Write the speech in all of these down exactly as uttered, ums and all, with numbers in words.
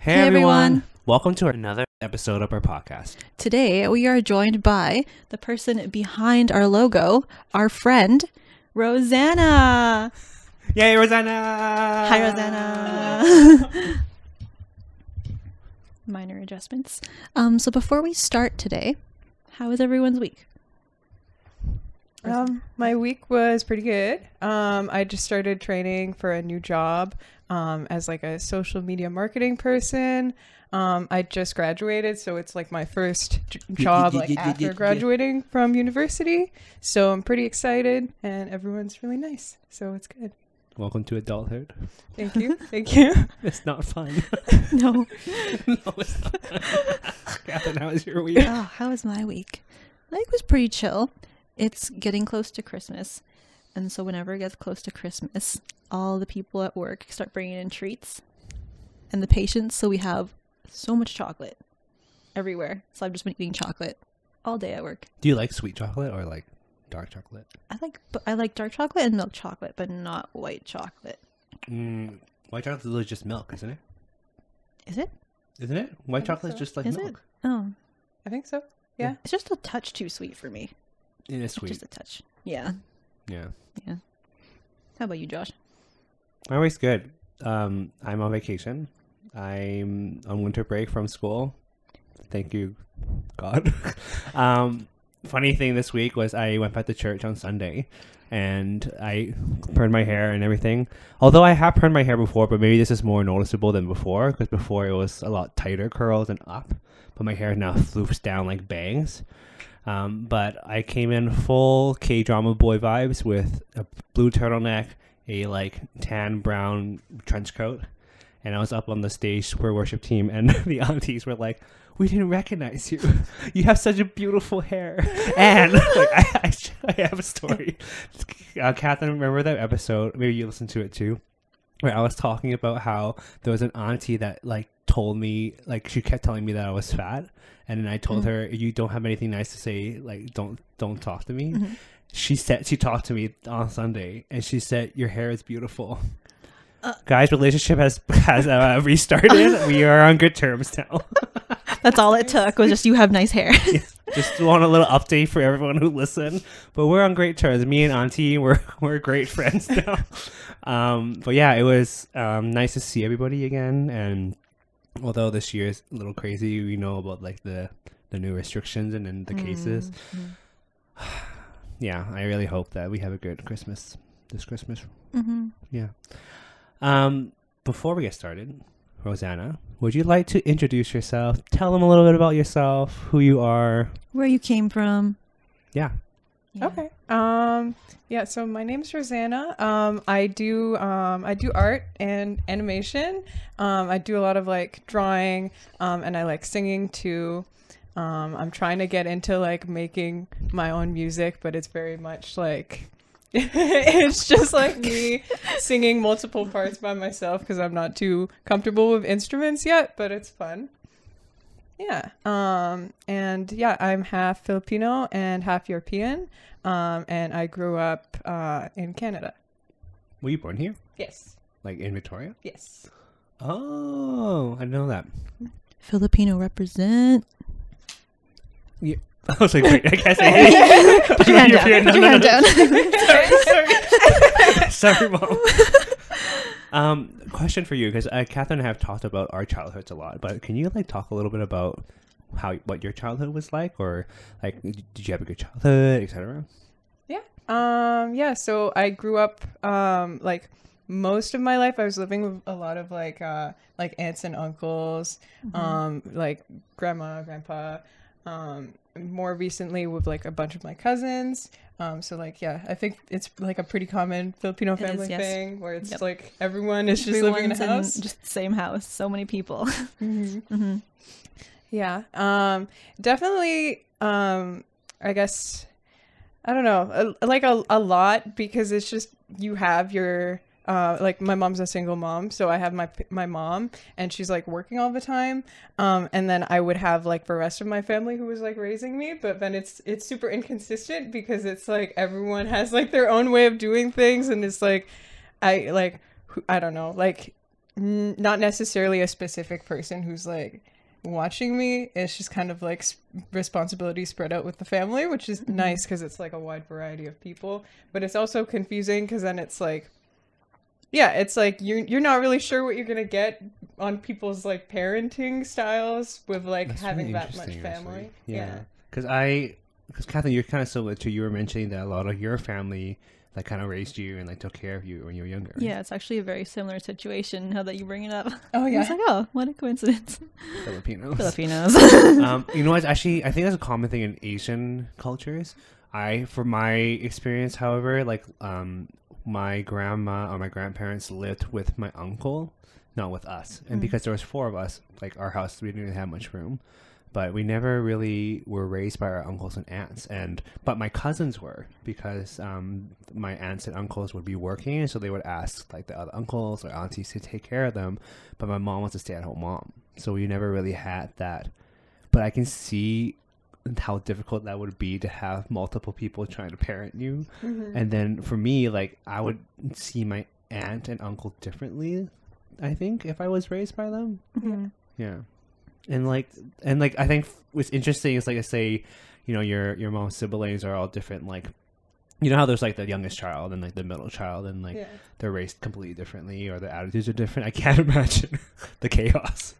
Hey, hey everyone. everyone. Welcome to another episode of our podcast. Today we are joined by the person behind our logo, our friend, Rosanna. Yay, Rosanna! Hi, Rosanna. Minor adjustments. Um, so before we start today, how was everyone's week? Um, my week was pretty good. Um, I just started training for a new job um, as like a social media marketing person. Um, I just graduated, so it's like my first j- job like after graduating from university. So I'm pretty excited, and everyone's really nice. So it's good. Welcome to adulthood. Thank you. Thank you. It's not fun. No. No, it's not fun. Catherine, how was your week? Oh, how was my week? My week was pretty chill. It's getting close to Christmas, and so whenever it gets close to Christmas, all the people at work start bringing in treats and the patients, so we have so much chocolate everywhere. So I've just been eating chocolate all day at work. Do you like sweet chocolate or like dark chocolate? I like I like dark chocolate and milk chocolate, but not white chocolate. Mm, white chocolate is just milk, isn't it? Is it? Isn't it? White chocolate is just like milk. Oh, I think so. Yeah. It's just a touch too sweet for me. It is sweet. Just a touch. Yeah. Yeah. Yeah. How about you, Josh? My week's good. Um, I'm on vacation. I'm on winter break from school. Thank you, God. um, funny thing this week was I went back to church on Sunday, and I permed my hair and everything. Although I have permed my hair before, but maybe this is more noticeable than before, because before it was a lot tighter curls and up, but my hair now floofs down like bangs. Um, but I came in full K-drama boy vibes with a blue turtleneck, a like tan brown trench coat, and I was up on the stage for worship team, and the aunties were like, "We didn't recognize you. You have such a beautiful hair." And like, I, I, I have a story. Uh, Catherine, remember that episode? Maybe you listened to it too, where I was talking about how there was an auntie that like told me, like she kept telling me that I was fat. And then I told mm-hmm. her, "You don't have anything nice to say. Like, don't don't talk to me." Mm-hmm. She said she talked to me on Sunday, and she said, "Your hair is beautiful." Uh, Guys, relationship has has uh, restarted. We are on good terms now. That's all it took, was just "you have nice hair." Yeah, just want a little update for everyone who listened. But we're on great terms. Me and Auntie, we're we're great friends now. Um, but yeah, it was um, nice to see everybody again. And although this year is a little crazy, we know about like the, the new restrictions and then the mm. cases. Mm. Yeah, I really hope that we have a good Christmas this Christmas. Mm-hmm. Yeah. Um, before we get started, Rosanna, would you like to introduce yourself? Tell them a little bit about yourself, who you are, where you came from. Yeah. Yeah. Okay. Um, yeah. So my name's Rosanna. Um, I do um, I do art and animation. Um, I do a lot of like drawing, um, and I like singing too. Um, I'm trying to get into like making my own music, but it's very much like it's just like me singing multiple parts by myself because I'm not too comfortable with instruments yet. But it's fun. Yeah. Um, and yeah, I'm half Filipino and half European. Um, and I grew up uh, in Canada. Were you born here? Yes. Like in Victoria? Yes. Oh, I know that. Filipino represent. Yeah. I was like, wait, I guess I did. Put your hand down. No, Put your no, hand no. down. Sorry, sorry. Sorry, Mom. Um, question for you, because uh, Catherine and I have talked about our childhoods a lot, but can you like talk a little bit about how what your childhood was like, or like did you have a good childhood, et cetera? Yeah, um, yeah. So I grew up um, like most of my life. I was living with a lot of like uh, like aunts and uncles, mm-hmm. um, like grandma, grandpa. Um, more recently with like a bunch of my cousins. Um, so like, yeah, I think it's like a pretty common Filipino family is, yes. thing where it's yep. like everyone is just Everyone's living in a house. In just the same house. So many people. Mm-hmm. Mm-hmm. Yeah. Um, definitely, um, I guess, I don't know, a, like a, a lot, because it's just, you have your, Uh, like my mom's a single mom, so I have my my mom, and she's like working all the time. Um, and then I would have like the rest of my family who was like raising me. But then it's it's super inconsistent because it's like everyone has like their own way of doing things, and it's like I like I don't know like n- not necessarily a specific person who's like watching me. It's just kind of like sp- responsibility spread out with the family, which is nice because it's like a wide variety of people, but it's also confusing because then it's like, yeah, it's like you're you're not really sure what you're gonna get on people's like parenting styles with like that's having really that much family. Actually. Yeah, because yeah. I, because Catherine, you're kind of similar too. You were mentioning that a lot of your family like kind of raised you and like took care of you when you were younger. Right? Yeah, it's actually a very similar situation. Now that you bring it up, oh yeah, it's like oh, what a coincidence. Filipinos. Filipinos. um, you know what? Actually, I think that's a common thing in Asian cultures. I, from my experience, however, like um. my grandma or my grandparents lived with my uncle, not with us. And mm. because there was four of us, like our house, we didn't really have much room. But we never really were raised by our uncles and aunts. And but my cousins were, because um, my aunts and uncles would be working. And so they would ask like the other uncles or aunties to take care of them. But my mom was a stay-at-home mom. So we never really had that. But I can see how difficult that would be to have multiple people trying to parent you. Mm-hmm. And then for me, like I would see my aunt and uncle differently, I think, if I was raised by them. Mm-hmm. Yeah. And like, and like, I think what's interesting is like, I say, you know, your, your mom's siblings are all different. Like, you know how there's like the youngest child and like the middle child and like yeah. they're raised completely differently or their attitudes are different. I can't imagine the chaos.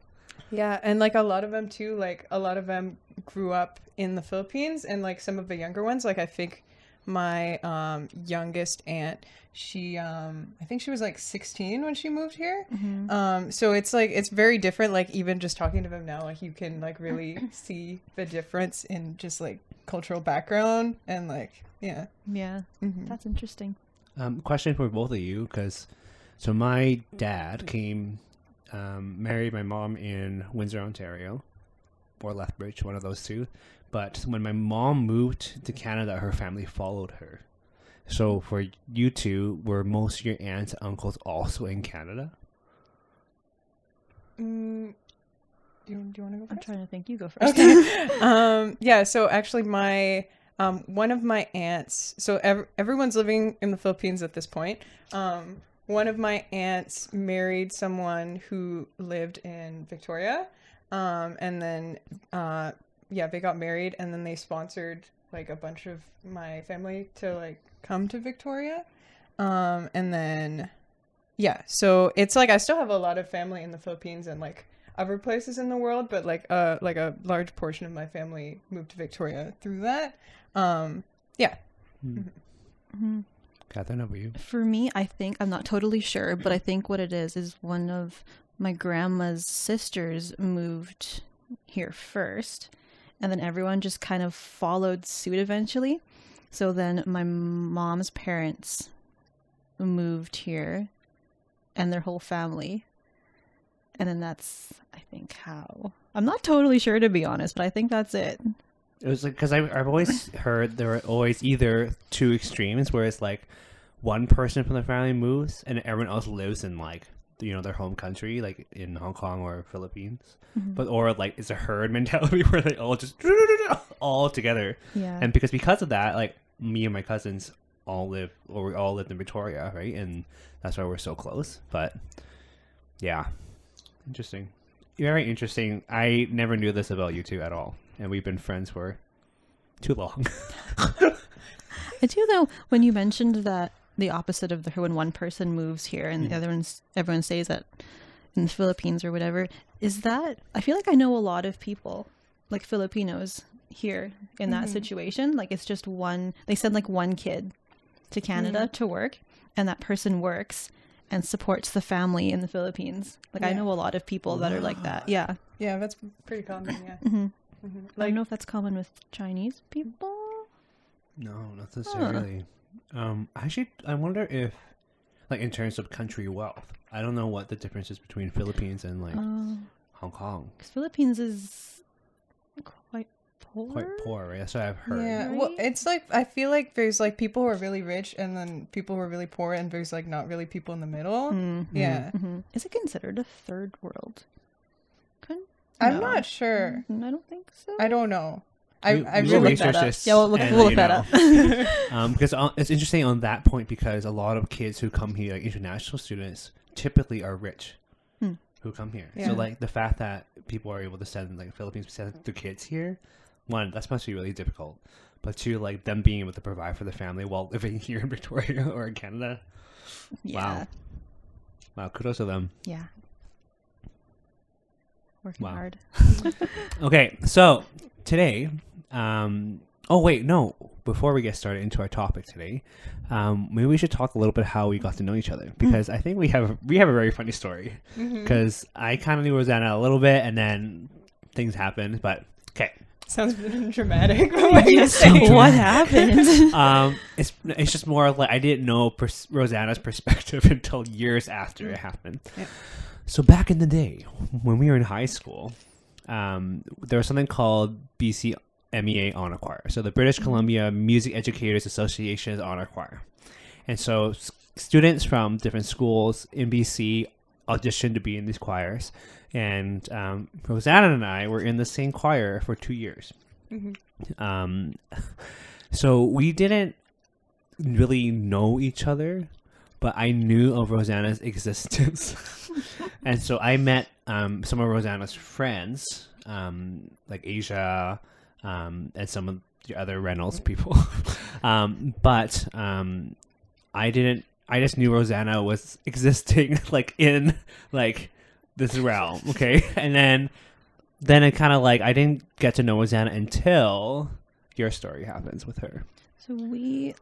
Yeah, and like a lot of them too, like a lot of them grew up in the Philippines, and like some of the younger ones, like I think my um youngest aunt, she um I think she was like sixteen when she moved here. Mm-hmm. Um so it's like it's very different, like even just talking to them now, like you can like really see the difference in just like cultural background and like yeah. Yeah. Mm-hmm. That's interesting. Um question for both of you, cuz so my dad came Um, married my mom in Windsor, Ontario, or Lethbridge, one of those two. But when my mom moved to Canada, her family followed her. So for you two, were most of your aunts and uncles also in Canada? Mm, do, you, do you want to go first? I'm trying to think. You go first. Okay. um, yeah, so actually my... Um, one of my aunts... So ev- everyone's living in the Philippines at this point. Um One of my aunts married someone who lived in Victoria, um, and then, uh, yeah, they got married, and then they sponsored, like, a bunch of my family to, like, come to Victoria, um, and then, yeah, so it's, like, I still have a lot of family in the Philippines and, like, other places in the world, but, like, uh, like a large portion of my family moved to Victoria through that, um, yeah. Mm. Mm-hmm. Catherine, over you. For me, I think, I'm not totally sure, but I think what it is is one of my grandma's sisters moved here first, and then everyone just kind of followed suit eventually. So then my mom's parents moved here, and their whole family. And then that's, I think, how. I'm not totally sure, to be honest, but I think that's it. It was like, because I've always heard there are always either two extremes where it's like one person from the family moves and everyone else lives in like, you know, their home country, like in Hong Kong or Philippines. Mm-hmm. But or like it's a herd mentality where they all just all together. Yeah. And because because of that, like me and my cousins all live or we all lived in Victoria, right? And that's why we're so close. But yeah, interesting. Very interesting. I never knew this about you two at all. And we've been friends for too long. I do, though, when you mentioned that the opposite of the, when one person moves here and mm. the other one's, everyone stays at, in the Philippines or whatever, is that, I feel like I know a lot of people, like Filipinos here in that mm-hmm. situation. Like it's just one, they send like one kid to Canada mm. to work, and that person works and supports the family in the Philippines. Like yeah. I know a lot of people that are like that. Yeah. Yeah, that's pretty common. Yeah. Mm-hmm. Mm-hmm. Like, I don't know if that's common with Chinese people. No, not necessarily. Huh. Um, actually, I wonder if, like, in terms of country wealth, I don't know what the difference is between Philippines and like uh, Hong Kong. Because Philippines is quite poor. Quite poor, right? That's what I've heard. Yeah, right? Well, it's like I feel like there's like people who are really rich and then people who are really poor, and there's like not really people in the middle. Mm-hmm. Yeah, mm-hmm. Is it considered a third world country? I'm no. not sure. I don't think so. I don't know. I we, I really looked that up. Yeah, we'll look, and, we'll look that know. up. um, because uh, it's interesting on that point because a lot of kids who come here, like international students, typically are rich. hmm. who come here. Yeah. So like the fact that people are able to send like Philippines send their kids here, one, that's must be really difficult. But two, like them being able to provide for the family while living here in Victoria or in Canada. Yeah. Wow. Wow, kudos to them. Yeah. Working wow. hard. Okay, so today, um, oh wait, no, before we get started into our topic today, um, maybe we should talk a little bit how we got to know each other, because mm. I think we have we have a very funny story, because mm-hmm. I kind of knew Rosanna a little bit, and then things happened, but okay. Sounds dramatic. What, yeah, so what happened? Um, it's it's just more like I didn't know pers- Rosanna's perspective until years after it happened. Yep. So back in the day, when we were in high school, um, there was something called B C M E A Honor Choir. So the British Columbia Music Educators Association's Honor Choir. And so s- students from different schools in B C auditioned to be in these choirs. And um, Rosanna and I were in the same choir for two years. Mm-hmm. Um, so we didn't really know each other, but I knew of Rosanna's existence. And so I met um, some of Rosanna's friends, um, like Asia um, and some of the other Reynolds people. um, but um, I didn't, I just knew Rosanna was existing like in like this realm. Okay. And then, then it kind of like, I didn't get to know Rosanna until your story happens with her. So we...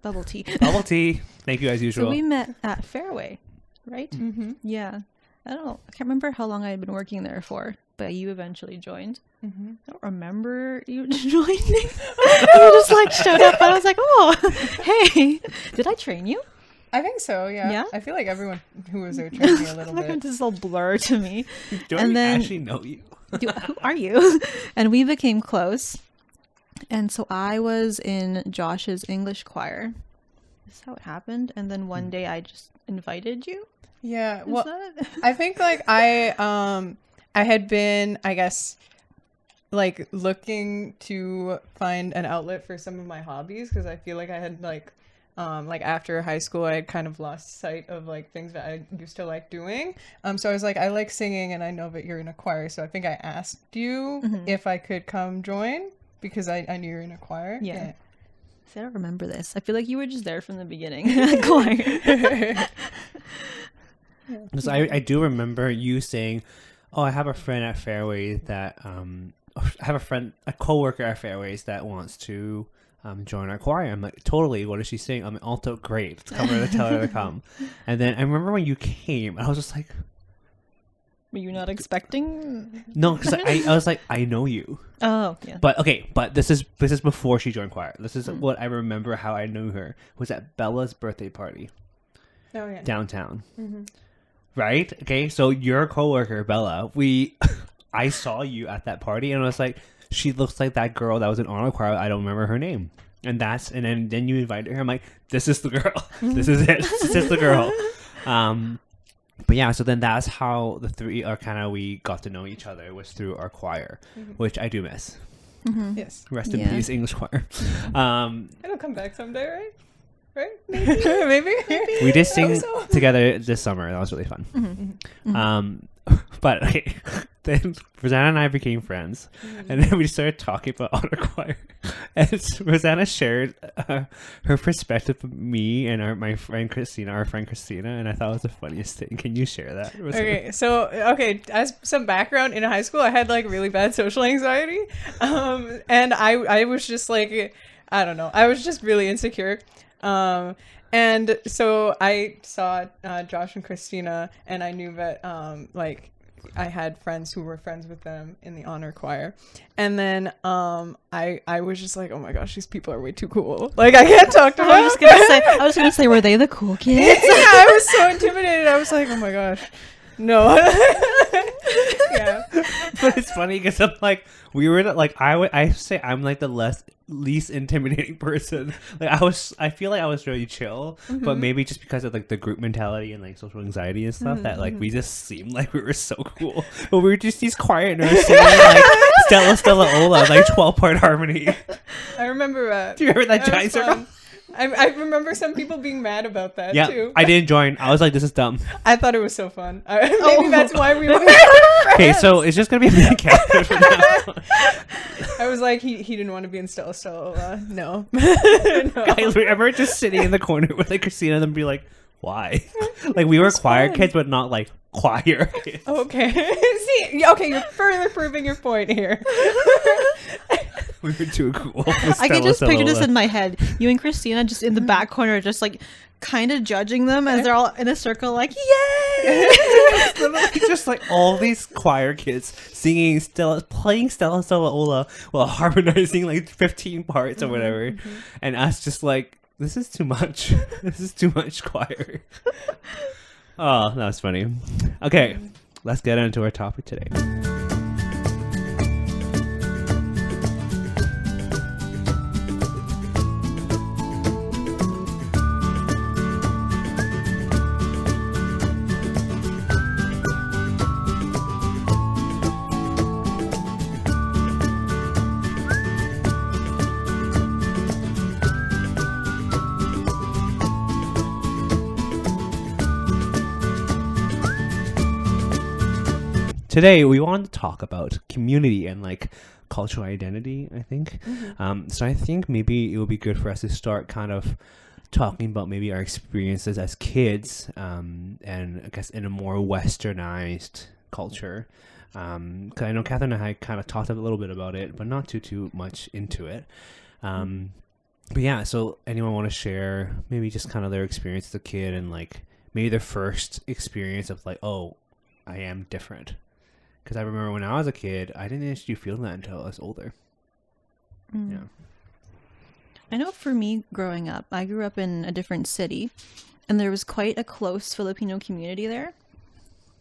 Bubble tea. Bubble tea. Thank you, as usual. So we met at Fairway, right? Mm-hmm. Yeah. I don't know. I can't remember how long I had been working there for, but you eventually joined. Mm-hmm. I don't remember you joining. You just like showed up, and I was like, oh, hey, did I train you? I think so, yeah. yeah. I feel like everyone who was there trained me a little bit. It's all blur to me. Do I actually know you? do, who are you? And we became close. And so I was in Josh's English choir. Is that what happened? And then one day I just invited you? Yeah. Is well, that... I think like I um I had been, I guess, like looking to find an outlet for some of my hobbies, because I feel like I had like um like after high school I had kind of lost sight of like things that I used to like doing. Um so I was like, I like singing and I know that you're in a choir, so I think I asked you mm-hmm. if I could come join. Because I, I knew you were in a choir. Yeah. yeah. See, I don't remember this. I feel like you were just there from the beginning. Choir. So I, I do remember you saying, oh, I have a friend at Fairway that, um, I have a friend, a coworker at Fairways that wants to um, join our choir. I'm like, totally. What is she saying? I'm like, alto, great. Let's come over to tell her to come. And then I remember when you came, I was just like, were you not expecting? No, because I, I was like, I know you. Oh, yeah. But okay, but this is this is before she joined choir. This is mm. what I remember how I knew her was at Bella's birthday party. Oh yeah. Downtown. Mm-hmm. Right? Okay, so your coworker Bella, we, I saw you at that party, and I was like, she looks like that girl that was in honor choir. I don't remember her name, and that's and then then you invited her. I'm like, this is the girl. This is it. This is the girl. Um. But yeah, so then that's how the three are kind of, we got to know each other was through our choir, mm-hmm. which I do miss. Mm-hmm. Yes. Rest in yeah. peace, English choir. Um, It'll come back someday, right? Right? Maybe. Maybe. Maybe. We did sing so. together this summer. That was really fun. Mm-hmm. Mm-hmm. Um, but okay, then Rosanna and I became friends, mm-hmm. and then we started talking about honor choir. And Rosanna shared uh, her perspective of me and our, my friend Christina, our friend Christina, and I thought it was the funniest thing. Can you share that, Rosanna? Okay, so, okay, as some background, in high school, I had, like, really bad social anxiety, um, and I, I was just, like, I don't know, I was just really insecure, um, and so I saw uh, Josh and Christina, and I knew that, um, like, I had friends who were friends with them in the honor choir, and then um I I was just like, oh my gosh, these people are way too cool, like I can't talk to them. I was gonna say I was gonna say were they the cool kids? Yeah, I was so intimidated. I was like, oh my gosh, no. Yeah, but it's funny because I'm like, we were like, I would I say I'm like the less least intimidating person. Like I was, I feel like I was really chill, mm-hmm. but maybe just because of like the group mentality and like social anxiety and stuff, mm-hmm. that like we just seemed like we were so cool, but we were just these quiet nerds singing like Stella Stella Ola, like twelve part harmony. I remember that. Do you remember that, that giant circle? I, I remember some people being mad about that yeah, too. I didn't join. I was like, this is dumb. I thought it was so fun. Uh, maybe oh. that's why we were friends. Okay, so it's just going to be a main character for now. I was like, he he didn't want to be in Stella Ola. No. no. Guys, we were just sitting in the corner with like Christina and then be like, why? Like we were choir fun. kids, but not like choir kids. Okay. See, okay, you're further proving your point here. We were too cool. I can just picture this in my head. You and Christina just in the back corner, just like kind of judging them as they're all in a circle, like, yay! Just like all these choir kids singing Stella, playing Stella Stella Ola while harmonizing like fifteen parts or whatever. Mm-hmm. And us just like, this is too much. This is too much choir. Oh, that was funny. Okay, let's get into our topic today. Today, we want to talk about community and like cultural identity, I think. Mm-hmm. Um, so I think maybe it would be good for us to start kind of talking about maybe our experiences as kids um, and I guess in a more westernized culture. Um, 'cause I know Catherine and I kind of talked a little bit about it, but not too, too much into it. Um, but yeah, so anyone want to share maybe just kind of their experience as a kid and like maybe their first experience of like, oh, I am different. Because I remember when I was a kid, I didn't actually feel that until I was older. Mm. Yeah. I know for me growing up, I grew up in a different city and there was quite a close Filipino community there.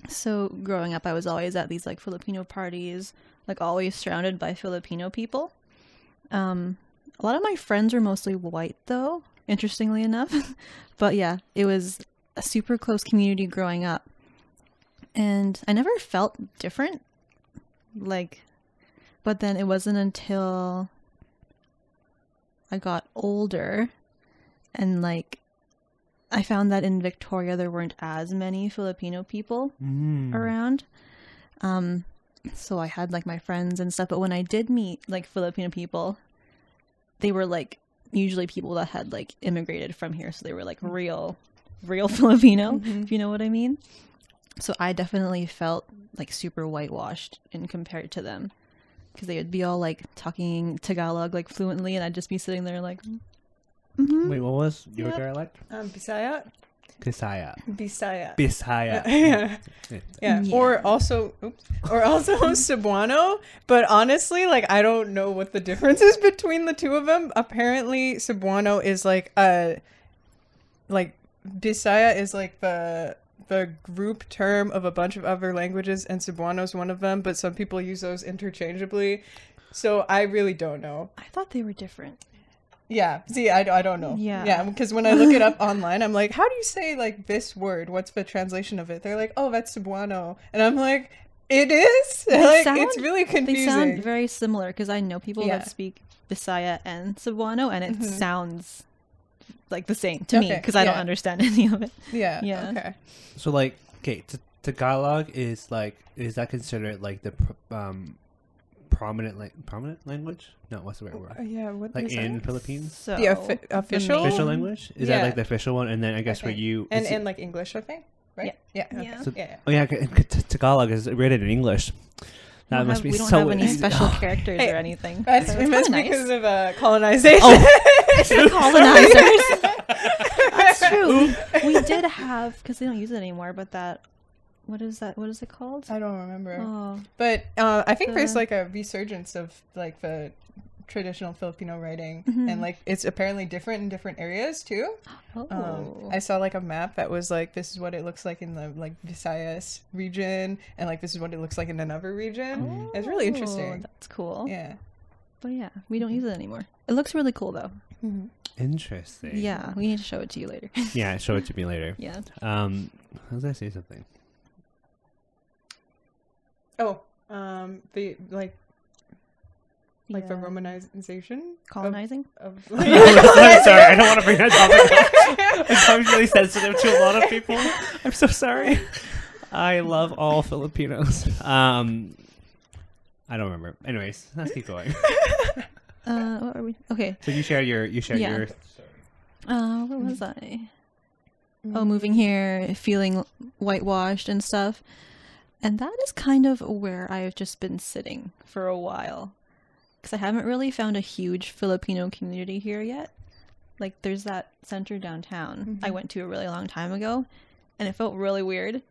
So growing up, I was always at these like Filipino parties, like always surrounded by Filipino people. Um, a lot of my friends were mostly white though, interestingly enough. But yeah, it was a super close community growing up. And I never felt different, like, but then it wasn't until I got older and like I found that in Victoria there weren't as many Filipino people mm. around. Um, so I had like my friends and stuff, but when I did meet like Filipino people, they were like usually people that had like immigrated from here. So they were like real, real Filipino, mm-hmm. if you know what I mean. So I definitely felt like super whitewashed in compared to them because they would be all like talking Tagalog like fluently and I'd just be sitting there like mm-hmm. Wait, what was your yep. dialect? Um, Bisaya. Bisaya. Bisaya. Bisaya. Yeah. Yeah. yeah. yeah. Or also oops, or also Cebuano, but honestly like I don't know what the difference is between the two of them. Apparently Cebuano is like uh like Bisaya is like the the group term of a bunch of other languages and Cebuano is one of them, but some people use those interchangeably. So I really don't know. I thought they were different. Yeah. See, I, I don't know. Yeah. Yeah. Because when I look it up online, I'm like, how do you say like this word? What's the translation of it? They're like, oh, that's Cebuano. And I'm like, it is? They like, sound, it's really confusing. They sound very similar because I know people yeah. that speak Bisaya and Cebuano and it mm-hmm. sounds like the same to okay, me because I yeah. don't understand any of it. Yeah. Yeah. Okay. So like, okay, t- Tagalog is like, is that considered like the pr- um prominent like la- prominent language? No, what's the right word? Uh, yeah. What like in that? Philippines? So the o- official official language is yeah. that like the official one, and then I guess okay. where you and and it... like English, I think, right? Yeah. Yeah. Okay. yeah. So, yeah. Oh yeah, t- t- Tagalog is written in English. That must have, be we don't so have any easy. special oh. characters hey, or anything. That's, so that's nice. Because of uh, colonization. Oh. Colonizers. That's true. We did have, because they don't use it anymore, but that, what is that? What is it called? I don't remember. Oh. But uh, I think the... there's like a resurgence of like the traditional Filipino writing, mm-hmm. and like it's apparently different in different areas too. Oh. Um, I saw like a map that was like, this is what it looks like in the like Visayas region, and like this is what it looks like in another region. Oh. It's really interesting. That's cool. Yeah, but yeah, we don't use it anymore. It looks really cool though. Mm-hmm. Interesting. Yeah, we need to show it to you later. Yeah, show it to me later. Yeah. Um, how was I say something? Oh, um, the like. Like yeah. the Romanization? Colonizing? Of, of... Sorry, I don't want to bring that topic up. It sounds really sensitive to a lot of people. I'm so sorry. I love all Filipinos. Um, I don't remember. Anyways, let's keep going. Uh, what are we? Okay. So you share your, you share yeah. your... Uh, where was I? Mm. Oh, moving here, feeling whitewashed and stuff. And that is kind of where I've just been sitting for a while. Because I haven't really found a huge Filipino community here yet. Like, there's that center downtown mm-hmm. I went to a really long time ago, and it felt really weird.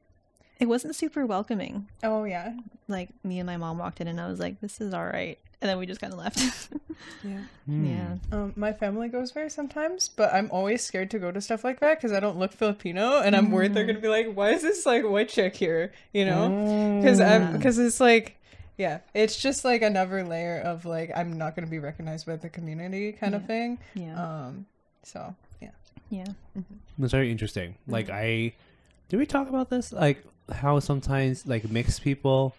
It wasn't super welcoming. Oh, yeah. Like, me and my mom walked in, and I was like, this is all right. And then we just kind of left. yeah. Mm. Yeah. Um, my family goes there sometimes, but I'm always scared to go to stuff like that because I don't look Filipino, and I'm mm. worried they're going to be like, why is this, like, white chick here? You know? Because mm. it's like... Yeah, it's just like another layer of like I'm not going to be recognized by the community kind yeah. of thing. Yeah. Um. So yeah. Yeah. Mm-hmm. That's very interesting. Mm-hmm. Like I, did we talk about this? Like how sometimes like mixed people,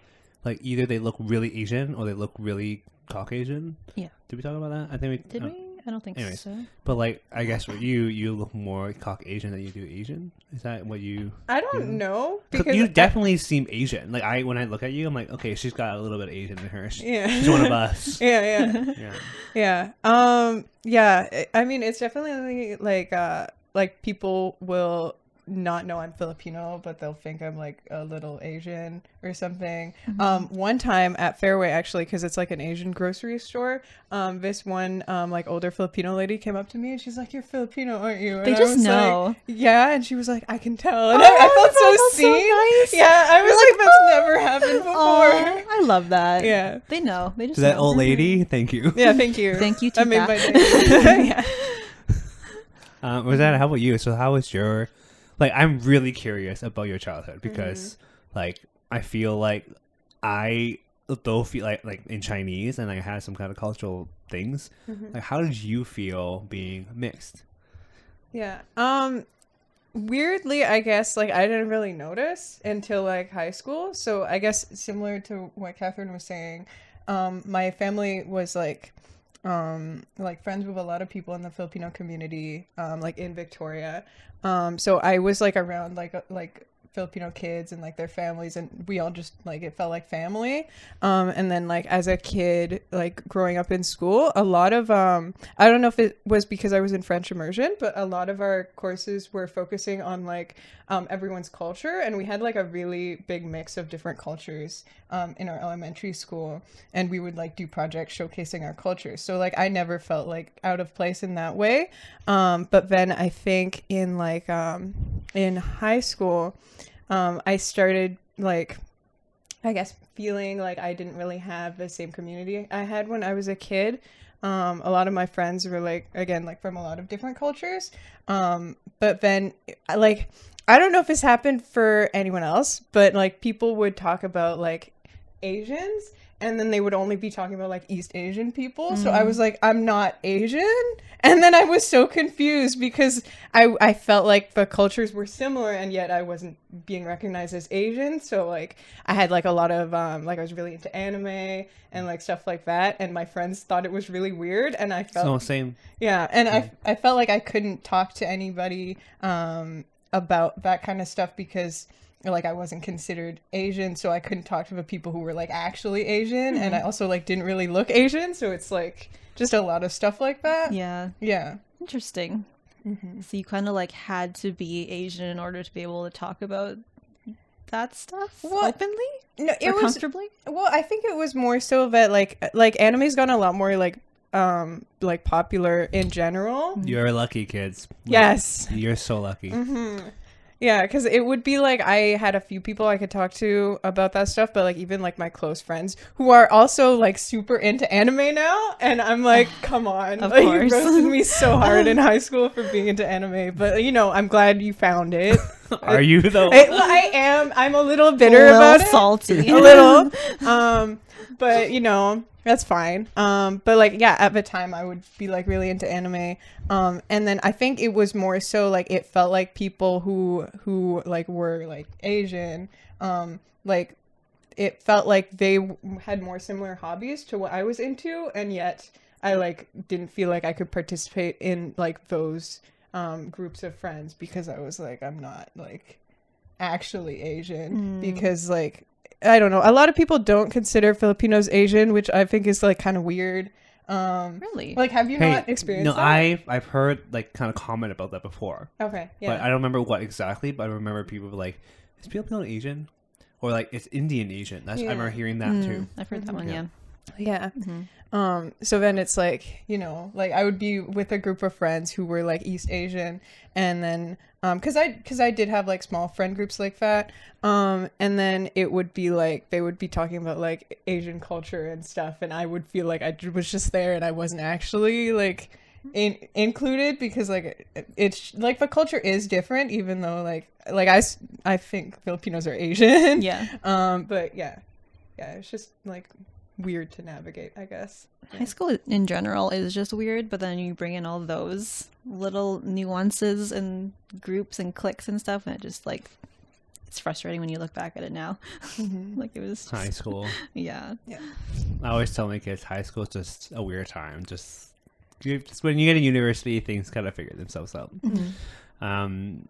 like either they look really Asian or they look really Caucasian. Yeah. Did we talk about that? I think we did. Uh, we? I don't think anyways. So. But like I guess for you, you look more Caucasian than you do Asian. Is that what you? I don't you know? know because you definitely I... seem Asian. Like I, when I look at you, I'm like, okay, she's got a little bit of Asian in her. She, yeah. She's one of us. yeah, yeah, yeah, yeah. Um, yeah. I mean, it's definitely like, uh, like people will not know I'm Filipino, but they'll think I'm like a little Asian or something. Mm-hmm. Um, one time at Fairway, actually, because it's like an Asian grocery store, um, this one um, like older Filipino lady came up to me and she's like, "You're Filipino, aren't you?" And they just I was know, like, yeah. And she was like, "I can tell," and oh, I, I felt so felt seen. So nice. Yeah, I was like, like, "That's oh, never happened before." Oh, I love that. Yeah, they know. They just so that know. Old lady. Thank you. Yeah, thank you. Thank you. Tita. I made my day. yeah. Um, Rosanna, how about you? So, how was your Like, I'm really curious about your childhood because, mm-hmm. like, I feel like I though feel like, like in Chinese and I had some kind of cultural things. Mm-hmm. Like, how did you feel being mixed? Yeah. Um, weirdly, I guess, like, I didn't really notice until, like, high school. So I guess similar to what Catherine was saying, um, my family was, like... um like friends with a lot of people in the Filipino community um like in Victoria, um so I was like around like like Filipino kids and like their families, and we all just like it felt like family. Um and then like as a kid, like growing up in school, a lot of um I don't know if it was because I was in French immersion, but a lot of our courses were focusing on like um everyone's culture, and we had like a really big mix of different cultures um in our elementary school, and we would like do projects showcasing our culture. So like I never felt like out of place in that way. Um but then I think in like um in high school, Um, I started, like, I guess, feeling like I didn't really have the same community I had when I was a kid. Um, a lot of my friends were, like, again, like, from a lot of different cultures. Um, but then, like, I don't know if this happened for anyone else, but, like, people would talk about, like, Asians, and then they would only be talking about like East Asian people. Mm. So I was like, I'm not Asian. And then I was so confused because I I felt like the cultures were similar, and yet I wasn't being recognized as Asian. So like I had like a lot of um, like I was really into anime and like stuff like that. And my friends thought it was really weird. And I felt so same. Yeah. And yeah. I, I felt like I couldn't talk to anybody um, about that kind of stuff because like I wasn't considered Asian, so I couldn't talk to the people who were like actually Asian. Mm-hmm. And I also like didn't really look Asian, so it's like just a lot of stuff like that. Yeah. Yeah. Interesting. Mm-hmm. So you kind of like had to be Asian in order to be able to talk about that stuff well, openly? No, it or was comfortably? Well, I think it was more so that like like anime's gone a lot more like um like popular in general. You're lucky, kids. Like, yes. You're so lucky. Mm-hmm. Yeah, because it would be like I had a few people I could talk to about that stuff, but like even like my close friends who are also like super into anime now, and I'm like, come on, like, you roasted me so hard in high school for being into anime, but you know, I'm glad you found it. Are you though? I, I am. I'm a little bitter a little about salty. It. A little salty. A little. Um, but you know. That's fine. Um, but like, yeah, at the time I would be like really into anime. Um, and then I think it was more so like it felt like people who who like were like Asian, um, like it felt like they had more similar hobbies to what I was into, and yet I like didn't feel like I could participate in like those um, groups of friends because I was like, I'm not like actually Asian mm. because like, I don't know. A lot of people don't consider Filipinos Asian, which I think is like kind of weird. Um, really? Like, have you hey, not experienced no, that? No, I've, I've heard like kind of comment about that before. Okay. Yeah. But I don't remember what exactly, but I remember people were like, is Filipino Asian? Or like, it's Indian Asian. That's, yeah. I remember hearing that mm, too. I've heard that one, yeah. Yeah. yeah. Mm-hmm. Um, so then it's like, you know, like I would be with a group of friends who were like East Asian. And then, um, cause I, cause I did have like small friend groups like that. Um, and then it would be like, they would be talking about like Asian culture and stuff. And I would feel like I was just there and I wasn't actually like in- included because like, it's like the culture is different, even though like, like I, I think Filipinos are Asian. Yeah. Um, but yeah, yeah, it's just like weird to navigate, I guess. Yeah. High school in general is just weird, but then you bring in all those little nuances and groups and cliques and stuff, and it just like, it's frustrating when you look back at it now. Mm-hmm. Like it was just... high school. Yeah. Yeah. I always tell my kids high school is just a weird time. Just, just when you get to university, things kind of figure themselves out. Mm-hmm. Um,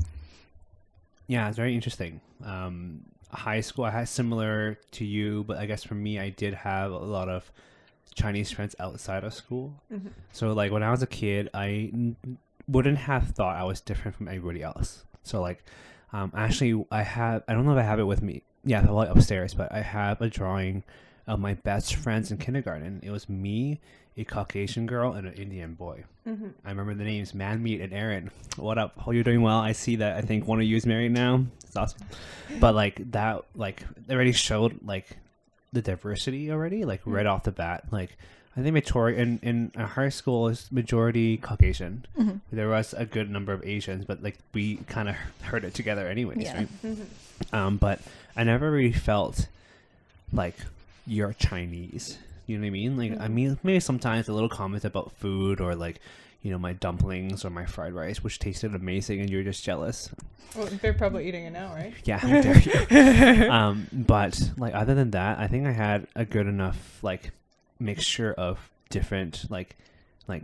yeah, it's very interesting. Um, high school I had similar to you, but I guess for me I did have a lot of Chinese friends outside of school. Mm-hmm. So like when I was a kid, I n- wouldn't have thought I was different from everybody else. So like um actually I have I don't know if I have it with me yeah probably upstairs, but I have a drawing of my best friends in kindergarten. It was me, a Caucasian girl, and an Indian boy. Mm-hmm. I remember the names Manmeet and Aaron. What up? Hope you're doing well. I see that. I think one of you is married now. It's awesome. But like that, like already showed like the diversity already, like right off the bat. Like I think majority in in high school is majority Caucasian. Mm-hmm. There was a good number of Asians, but like we kind of heard it together anyways. Yeah. Right? Mm-hmm. Um, but I never really felt like you're Chinese. You know what I mean? Like, mm-hmm. I mean, maybe sometimes a little comment about food or like, you know, my dumplings or my fried rice, which tasted amazing, and you're just jealous. Well, they're probably eating it now, right? Yeah, how dare you. Um, but like, other than that, I think I had a good enough like mixture of different like like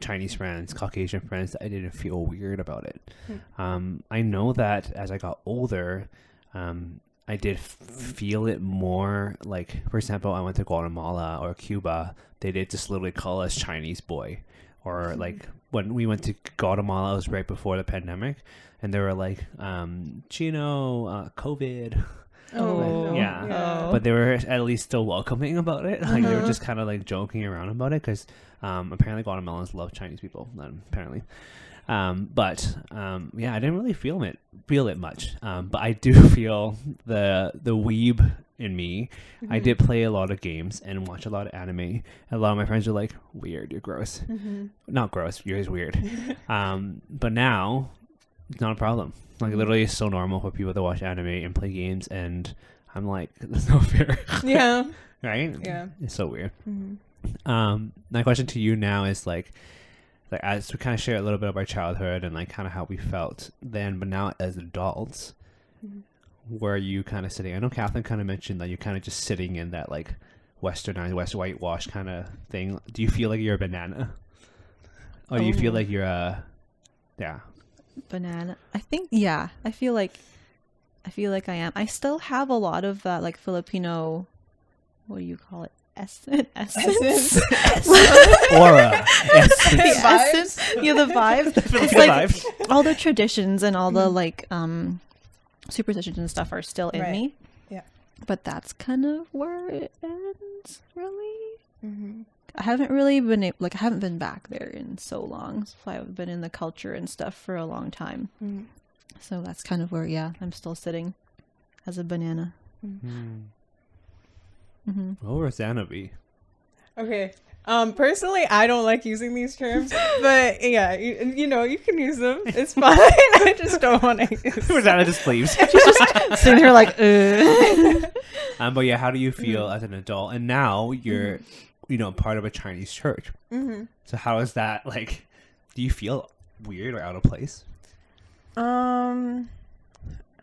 Chinese friends, Caucasian friends that I didn't feel weird about it. Mm-hmm. Um, I know that as I got older, um. I did f- feel it more. Like, for example, I went to Guatemala or Cuba. They did just literally call us Chinese boy. Or mm-hmm. like when we went to Guatemala, it was right before the pandemic, and they were like, um, "Chino, uh, COVID." Oh, and, yeah. yeah. But they were at least still welcoming about it. Like uh-huh. they were just kind of like joking around about it because um, apparently Guatemalans love Chinese people. Apparently. Um, but, um, yeah, I didn't really feel it, feel it much. Um, but I do feel the, the weeb in me. Mm-hmm. I did play a lot of games and watch a lot of anime. A lot of my friends are like, weird, you're gross. Mm-hmm. Not gross, you're just weird. um, but now it's not a problem. Like literally it's so normal for people to watch anime and play games. And I'm like, that's not fair. Yeah. Right? Yeah. It's so weird. Mm-hmm. Um, my question to you now is like, like as we kind of share a little bit of our childhood and like kind of how we felt then, but now as adults, mm-hmm. where are you kind of sitting? I know Catherine kind of mentioned that you're kind of just sitting in that like westernized, west whitewash kind of thing. Do you feel like you're a banana, or oh. do you feel like you're a yeah banana? I think yeah. I feel like I feel like I am. I still have a lot of that like Filipino. What do you call it? Essence, essence, essence. aura, essence. The essence, yeah, the vibe. The it's like vibes. All the traditions and all the like um, superstitions and stuff are still in right. me. Yeah, but that's kind of where it ends, really. Mm-hmm. I haven't really been able, like I haven't been back there in so long. So I've been in the culture and stuff for a long time. Mm-hmm. So that's kind of where, yeah, I'm still sitting as a banana. Mm-hmm. Mm. Mm-hmm. What would Rosanna be? Okay. Um, personally, I don't like using these terms, but yeah, you, you know, you can use them. It's fine. I just don't want to use them. Rosanna just leaves. She's just sitting there like, uh. Um, but yeah, how do you feel mm-hmm. as an adult? And now you're, mm-hmm. you know, part of a Chinese church. Mm-hmm. So how is that, like, do you feel weird or out of place? Um,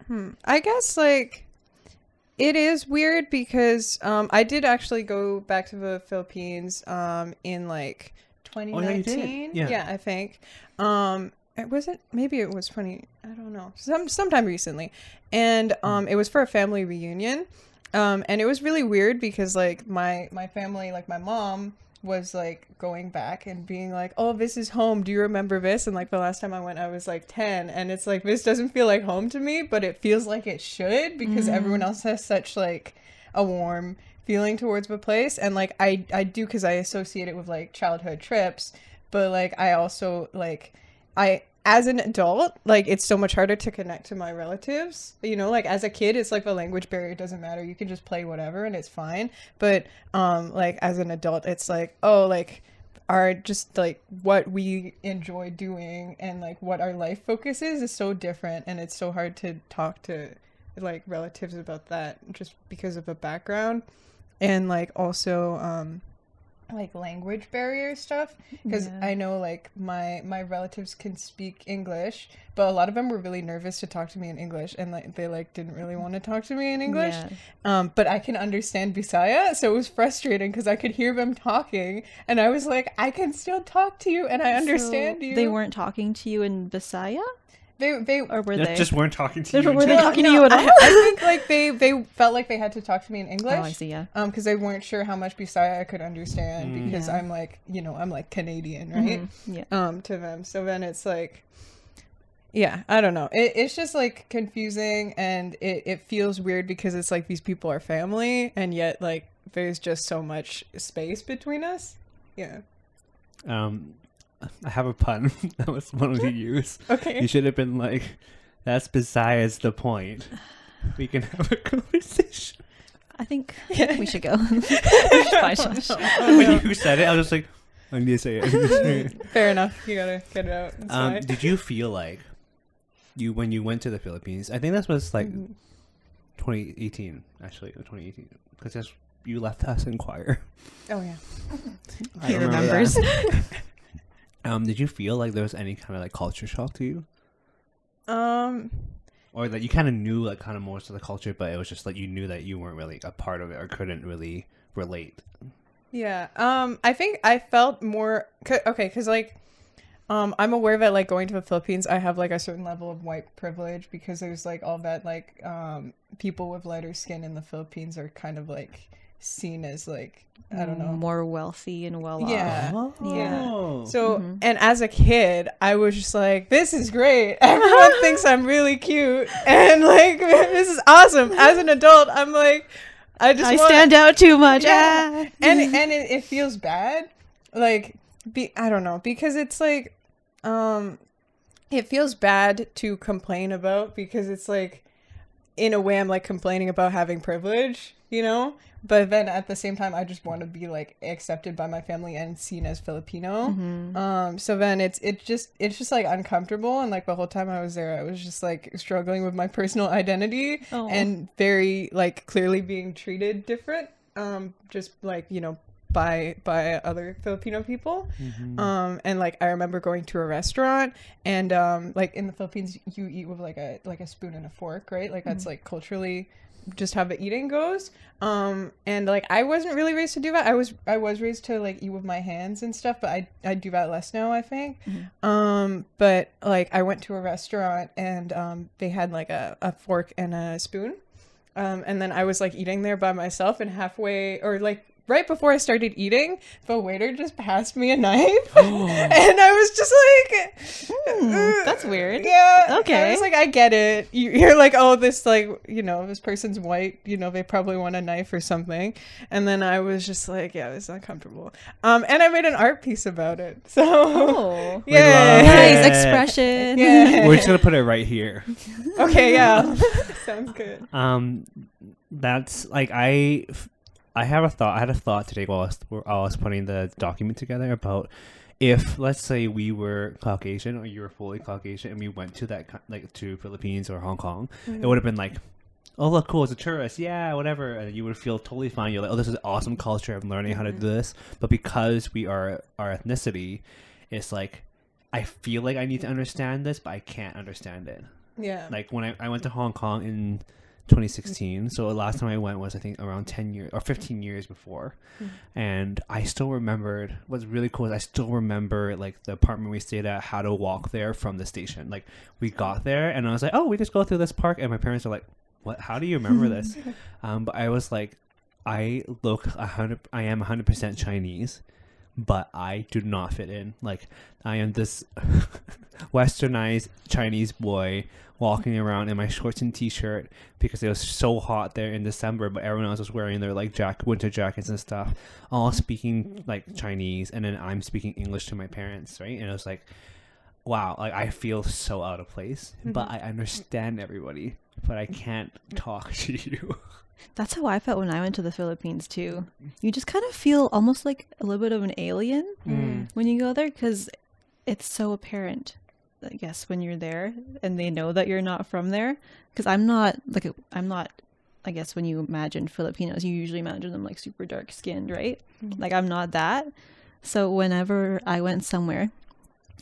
hmm. I guess, like... It is weird because um, I did actually go back to the Philippines um, in like twenty nineteen. Oh, yeah, yeah, I think. Um, it wasn't, maybe it was twenty, I don't know, some sometime recently. And um, it was for a family reunion. Um, and it was really weird because like my, my family, like my mom was like going back and being like, oh, this is home. Do you remember this? And like the last time I went, I was like ten. And it's like, this doesn't feel like home to me, but it feels like it should because mm. everyone else has such like a warm feeling towards the place. And like, I, I do, cause I associate it with like childhood trips, but like, I also like, I, as an adult, like, it's so much harder to connect to my relatives, you know, like, as a kid, it's like the language barrier doesn't matter, you can just play whatever, and it's fine, but, um, like, as an adult, it's like, oh, like, our, just, like, what we enjoy doing, and, like, what our life focus is, is so different, and it's so hard to talk to, like, relatives about that, just because of the background, and, like, also, um, like language barrier stuff, because yeah. I know like my my relatives can speak English, but a lot of them were really nervous to talk to me in English, and like they like didn't really want to talk to me in English. Yeah. Um, but I can understand Bisaya, so it was frustrating because I could hear them talking, and I was like, I can still talk to you, and I understand so you. They weren't talking to you in Bisaya. They, they or were they just weren't talking to you? Were they talking to you at all? I think like they, they felt like they had to talk to me in English. Oh, I see. Yeah. Um, because they weren't sure how much Bisaya I could understand mm. because yeah. I'm like, you know, I'm like Canadian, right? Mm-hmm. Yeah. Um, to them. So then it's like, yeah, I don't know. It, it's just like confusing, and it it feels weird because it's like these people are family, and yet like there's just so much space between us. Yeah. Um. I have a pun. That was one of the use. Okay. You should have been like, that's besides the point. We can have a conversation. I think yeah. we should go. we should buy oh, no. When you said it, I was just like, I need to say it. Fair enough. You gotta get it out. Um, did you feel like you, when you went to the Philippines, I think that was like mm-hmm. twenty eighteen, actually, or twenty eighteen, because that's you left us in choir. Oh, yeah. I he remembers. Um, did you feel like there was any kind of like culture shock to you? Um, or that you kind of knew like kind of more to the culture, but it was just like you knew that you weren't really a part of it or couldn't really relate. Yeah. Um, I think I felt more okay because like, um, I'm aware that like going to the Philippines, I have like a certain level of white privilege because there's like all that like um people with lighter skin in the Philippines are kind of like seen as like I don't know, more wealthy and well off. Yeah. Oh. Yeah. So mm-hmm. and as a kid I was just like, this is great, everyone thinks I'm really cute and like this is awesome. As an adult I'm like, I just I want... stand out too much. Yeah. and and it, it feels bad like be I don't know because it's like um it feels bad to complain about because it's like in a way I'm like complaining about having privilege, you know, but then at the same time I just want to be like accepted by my family and seen as Filipino. Mm-hmm. um so then it's it just it's just like uncomfortable, and like the whole time I was there I was just like struggling with my personal identity. Oh. And very like clearly being treated different um just like, you know, by by other Filipino people. Mm-hmm. um and like I remember going to a restaurant and um like in the Philippines you eat with like a like a spoon and a fork, right? Like that's mm-hmm. like culturally just how the eating goes. um and like I wasn't really raised to do that. I was I was raised to like eat with my hands and stuff, but I I do that less now I think. Mm-hmm. um but like I went to a restaurant and um they had like a, a fork and a spoon, um and then I was like eating there by myself, and halfway or like right before I started eating, the waiter just passed me a knife. Oh. And I was just like, mm, that's weird. Yeah. Okay. I was like, I get it. You're like, oh, this like, you know, this person's white, you know, they probably want a knife or something. And then I was just like, yeah, it's uncomfortable. Um, and I made an art piece about it. So oh. yeah. Nice expression. Yeah. We're just gonna put it right here. Okay, yeah. Sounds good. Um that's like I I have a thought. I had a thought today while I, was, while I was putting the document together about if, let's say, we were Caucasian or you were fully Caucasian and we went to that like to Philippines or Hong Kong, mm-hmm. it would have been like, oh look, cool, it's a tourist, yeah, whatever, and you would feel totally fine. You're like, oh, this is an awesome culture. I'm learning mm-hmm. how to do this. But because we are our ethnicity, it's like I feel like I need to understand this, but I can't understand it. Yeah. Like when I, I went to Hong Kong in twenty sixteen. So the last time I went was, I think, around ten years or fifteen years before. Mm-hmm. And I still remembered, what's really cool is I still remember, like, the apartment we stayed at, how to walk there from the station. Like, we got there and I was like, oh, we just go through this park. And my parents are like, what, how do you remember this? Um, but I was like, I look a hundred, I am a hundred percent Chinese, but I do not fit in. Like, I am this westernized Chinese boy walking around in my shorts and t-shirt because it was so hot there in December, but everyone else was wearing their, like, jack winter jackets and stuff, all speaking, like, Chinese, and then I'm speaking English to my parents, right? And it was like, wow, like, I feel so out of place, mm-hmm. but I understand everybody, but I can't talk to you. That's how I felt when I went to the Philippines too. You just kind of feel almost like a little bit of an alien mm. when you go there, because it's so apparent, I guess, when you're there and they know that you're not from there. Because I'm not, like, I'm not, I guess when you imagine Filipinos, you usually imagine them like super dark skinned, right? Mm. Like, I'm not that. So whenever I went somewhere,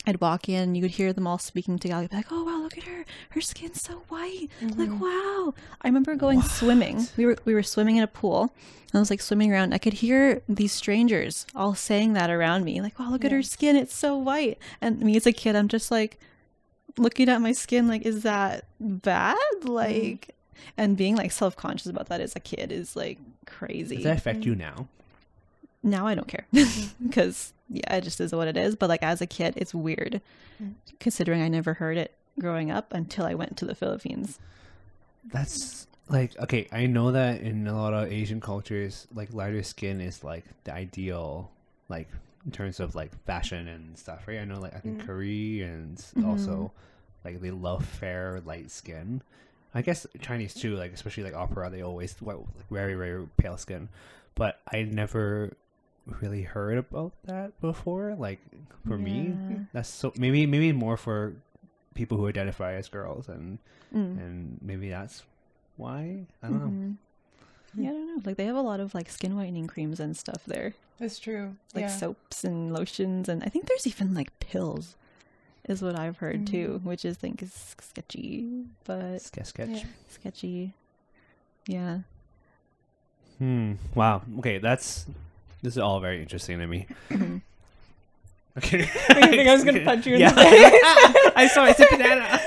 I'd walk in, you could hear them all speaking Tagalog. I'd be like, oh, wow, look at her. Her skin's so white. Mm-hmm. Like, wow. I remember going what? swimming. We were we were swimming in a pool. And I was, like, swimming around. I could hear these strangers all saying that around me. Like, wow, look yeah. at her skin. It's so white. And me as a kid, I'm just, like, looking at my skin like, is that bad? Like, mm-hmm. and being, like, self-conscious about that as a kid is, like, crazy. Does that affect you now? Now I don't care because yeah, it just is what it is. But like as a kid, it's weird mm. considering I never heard it growing up until I went to the Philippines. That's like, okay, I know that in a lot of Asian cultures, like lighter skin is like the ideal, like in terms of like fashion and stuff, right? I know like I think mm. Koreans mm-hmm. also like they love fair light skin. I guess Chinese too, like especially like opera, they always like very, very pale skin. But I never really heard about that before. Like for yeah. me, that's so maybe maybe more for people who identify as girls, and mm. and maybe that's why. I don't mm-hmm. know. Yeah, I don't know. Like they have a lot of like skin whitening creams and stuff there. That's true. Like yeah. soaps and lotions, and I think there's even like pills, is what I've heard mm. too, which is think is sketchy, but sketch sketch yeah. sketchy. Yeah. Hmm. Wow. Okay, that's this is all very interesting to me. Mm-hmm. Okay. I think I was gonna punch you in yeah. the face. I saw it's a banana.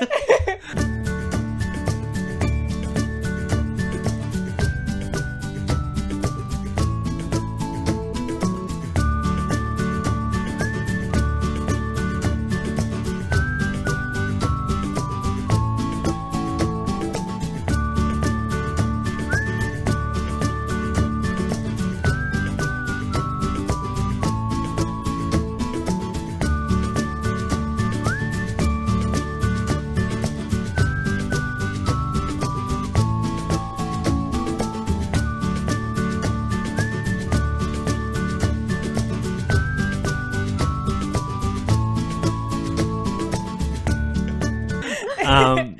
um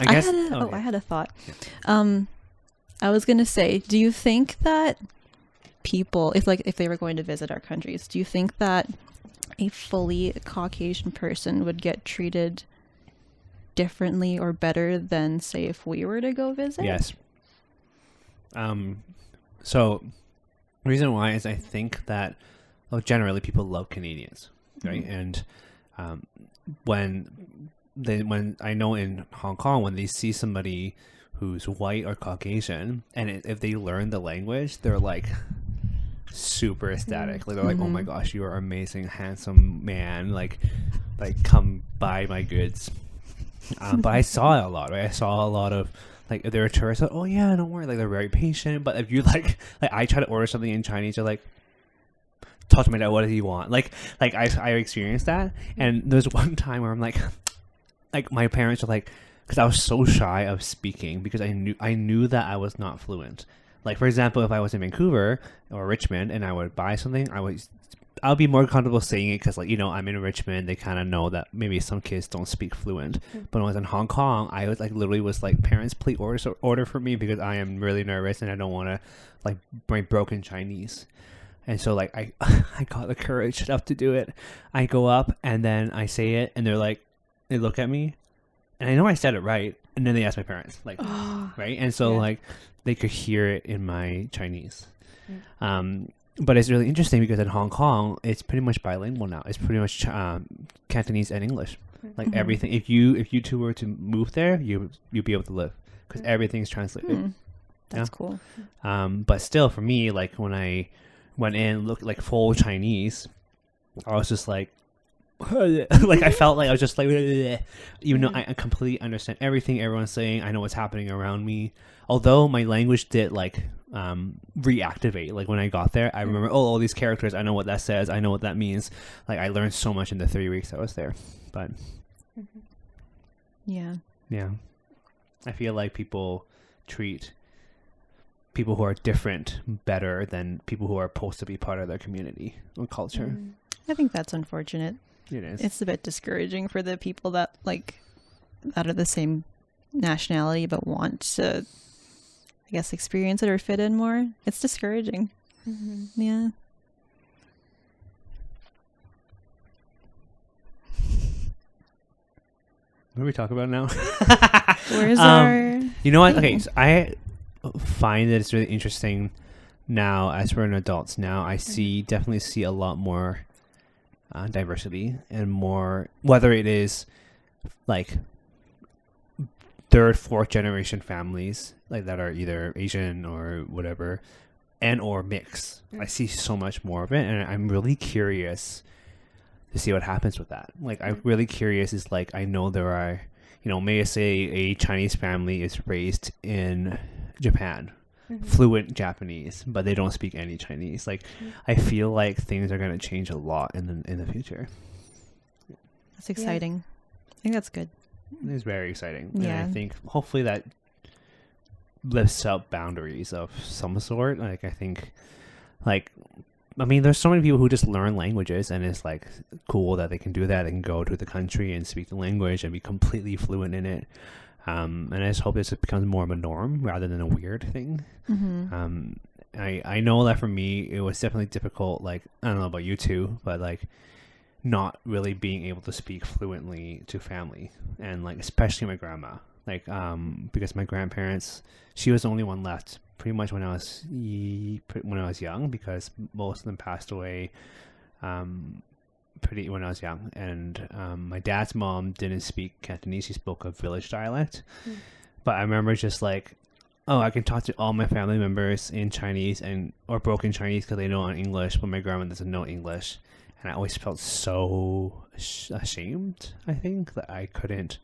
I, guess, I had a, oh, oh yeah. I had a thought. Um I was gonna say, do you think that people, if like if they were going to visit our countries, do you think that a fully Caucasian person would get treated differently or better than say if we were to go visit? Yes. Um so the reason why is I think that well, generally people love Canadians, right? Mm-hmm. And um when They, when I know in Hong Kong, when they see somebody who's white or Caucasian, and it, if they learn the language, they're like super ecstatic. Like they're mm-hmm. like, "Oh my gosh, you are amazing, handsome man! Like, like come buy my goods." Um, but I saw it a lot, right? I saw a lot of like if they were tourists, like, "Oh yeah, don't worry." Like they're very patient. But if you like, like I try to order something in Chinese, they're like, "Talk to my dad. What do you want?" Like, like I I experienced that, and there's one time where I'm like. Like my parents are like, because I was so shy of speaking because I knew I knew that I was not fluent. Like for example, if I was in Vancouver or Richmond and I would buy something, I would I'll be more comfortable saying it because like you know I'm in Richmond, they kind of know that maybe some kids don't speak fluent. Mm-hmm. But when I was in Hong Kong, I was like literally was like, parents, please order order for me because I am really nervous and I don't want to like bring broken Chinese. And so like I I got the courage enough to do it. I go up and then I say it and they're like. They look at me, and I know I said it right, and then they asked my parents, like, right? And so, yeah. like, they could hear it in my Chinese. Yeah. Um, but it's really interesting because in Hong Kong, it's pretty much bilingual now. It's pretty much um, Cantonese and English. Like, mm-hmm. everything. If you if you two were to move there, you, you'd be able to live because mm-hmm. everything's translated. Mm-hmm. That's yeah? cool. Um, but still, for me, like, when I went in, looked like full Chinese, I was just like, like I felt like I was just like bleh. Even though I, I completely understand everything everyone's saying, I know what's happening around me. Although my language did like um reactivate. Like when I got there, I remember, oh, all these characters, I know what that says, I know what that means. Like I learned so much in the three weeks I was there. But yeah, yeah, I feel like people treat people who are different better than people who are supposed to be part of their community or culture. Mm. I think that's unfortunate. It is. It's a bit discouraging for the people that like that are the same nationality but want to, I guess, experience it or fit in more. It's discouraging. Mm-hmm. Yeah. What do we talk about now? Where's um, our? You know what? Thing? Okay, so I find that it's really interesting. Now, as we're adults, now I see definitely see a lot more. Uh, diversity and more, whether it is like third, fourth generation families like that are either Asian or whatever, and or mixed. I see so much more of it, and I'm really curious to see what happens with that. Like, I'm really curious. Is like I know there are, you know, may I say a Chinese family is raised in Japan. Mm-hmm. Fluent Japanese, but they don't speak any Chinese. Like, mm-hmm. I feel like things are going to change a lot in the, in the future. That's exciting. Yeah. I think that's good. It is very exciting. Yeah. And I think hopefully that lifts up boundaries of some sort. Like, I think, like, I mean, there's so many people who just learn languages, and it's like cool that they can do that and go to the country and speak the language and be completely fluent in it. Um, and I just hope this becomes more of a norm rather than a weird thing. Mm-hmm. Um, I, I know that for me, it was definitely difficult. Like, I don't know about you two, but like not really being able to speak fluently to family, and like, especially my grandma, like, um, because my grandparents, she was the only one left pretty much when I was, ye- when I was young, because most of them passed away, um, pretty when I was young, and um, my dad's mom didn't speak Cantonese. She spoke a village dialect. Mm. But I remember just like, oh, I can talk to all my family members in Chinese and or broken Chinese because they know English, but my grandma doesn't know English, and I always felt so ashamed. I think that I couldn't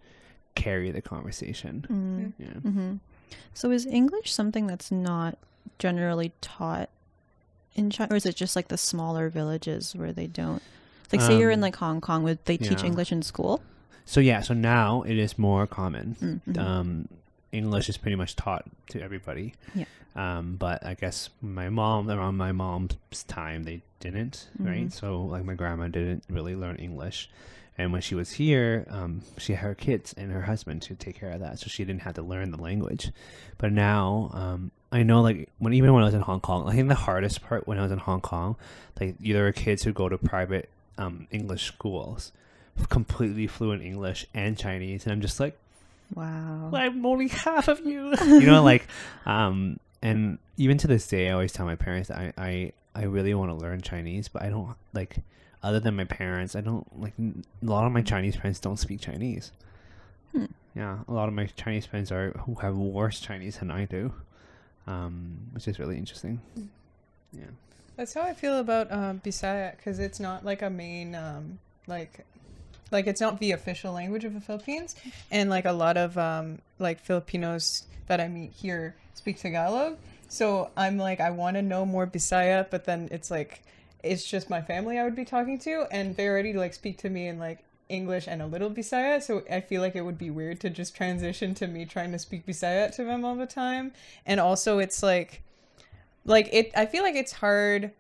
carry the conversation. Mm. Yeah. Mm-hmm. So is English something that's not generally taught in China, or is it just like the smaller villages where they don't? Like, say um, you're in, like, Hong Kong, would they teach yeah. English in school? So, yeah. So, now it is more common. Mm-hmm. Um, English is pretty much taught to everybody. Yeah. Um, but I guess my mom, around my mom's time, they didn't, mm-hmm. right? So, like, my grandma didn't really learn English. And when she was here, um, she had her kids and her husband to take care of that. So, she didn't have to learn the language. But now... Um, I know, like, when even when I was in Hong Kong, I think the hardest part when I was in Hong Kong, like, there are kids who go to private um, English schools, completely fluent English and Chinese, and I'm just like, wow, I'm only half of you, you know, like, um, and even to this day, I always tell my parents that I, I, I really want to learn Chinese, but I don't, like, other than my parents, I don't, like, a lot of my Chinese friends don't speak Chinese. Hmm. Yeah, a lot of my Chinese friends are who have worse Chinese than I do. Um, which is really interesting. Yeah, that's how I feel about um, Bisaya, because it's not like a main um, like like it's not the official language of the Philippines, and like a lot of um, like Filipinos that I meet here speak Tagalog. So I'm like, I want to know more Bisaya, but then it's like it's just my family I would be talking to, and they already like speak to me in like English and a little Bisaya, so I feel like it would be weird to just transition to me trying to speak Bisaya to them all the time. And also it's like like it I feel like it's hard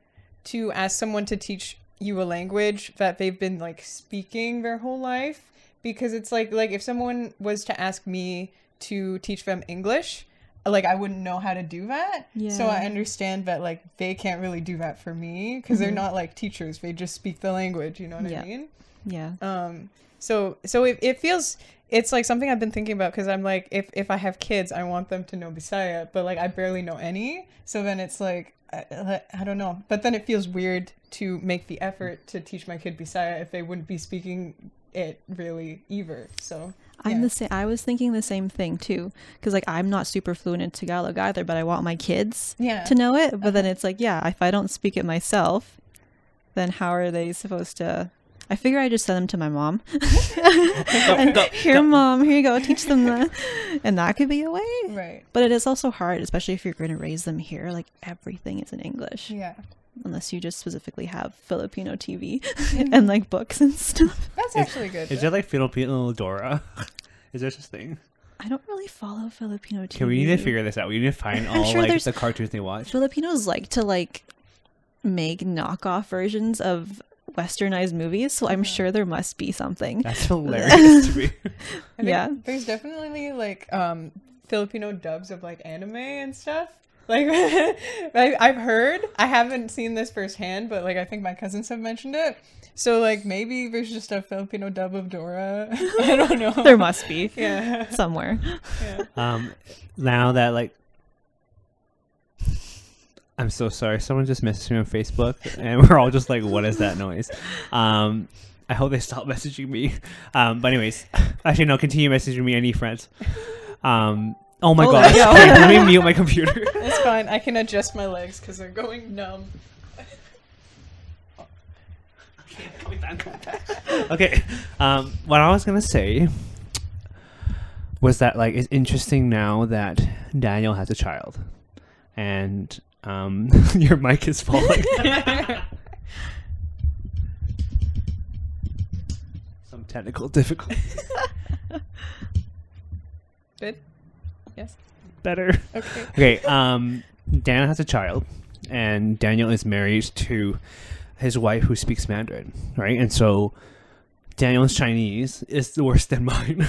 to ask someone to teach you a language that they've been like speaking their whole life, because it's like like if someone was to ask me to teach them English, like I wouldn't know how to do that. Yeah. So I understand that like they can't really do that for me, because mm-hmm. they're not like teachers, they just speak the language, you know what yeah. I mean? Yeah. Um, So so it, it feels, it's like something I've been thinking about, because I'm like, if, if I have kids, I want them to know Bisaya, but like I barely know any. So then it's like, I, I don't know. But then it feels weird to make the effort to teach my kid Bisaya if they wouldn't be speaking it really either. So yeah. I'm the same. I was thinking the same thing too, because like I'm not super fluent in Tagalog either, but I want my kids yeah. to know it. But uh-huh. then it's like, yeah, if I don't speak it myself, then how are they supposed to? I figure I just send them to my mom. and, here, mom, here you go. Teach them that. And that could be a way. Right. But it is also hard, especially if you're going to raise them here. Like, everything is in English. Yeah. Unless you just specifically have Filipino T V mm-hmm. and, like, books and stuff. That's actually good. Is there, like, Filipino Dora? Is there such a thing? I don't really follow Filipino T V. Okay, we need to figure this out. We need to find all, sure like, the cartoons they watch. Filipinos like to, like, make knockoff versions of westernized movies, so I'm yeah. sure there must be something. That's hilarious to me. I mean, yeah, there's definitely like um Filipino dubs of like anime and stuff. Like I've heard, I haven't seen this firsthand, but like I think my cousins have mentioned it. So like maybe there's just a Filipino dub of Dora. I don't know. There must be. Yeah, somewhere. Yeah. Um, now that like. I'm so sorry. Someone just messaged me on Facebook, and we're all just like, what is that noise? Um, I hope they stop messaging me. Um, but anyways, actually, no, continue messaging me. I need friends. Um, oh, my oh, gosh. Go. Wait, let me mute my computer. It's fine. I can adjust my legs because they're going numb. Okay. Um, what I was going to say was that, like, it's interesting now that Daniel has a child. And... Um, your mic is falling. Some technical difficulties. Good? Yes? Better. Okay. Okay, um, Daniel has a child, and Daniel is married to his wife who speaks Mandarin, right? And so Daniel's Chinese is worse than mine.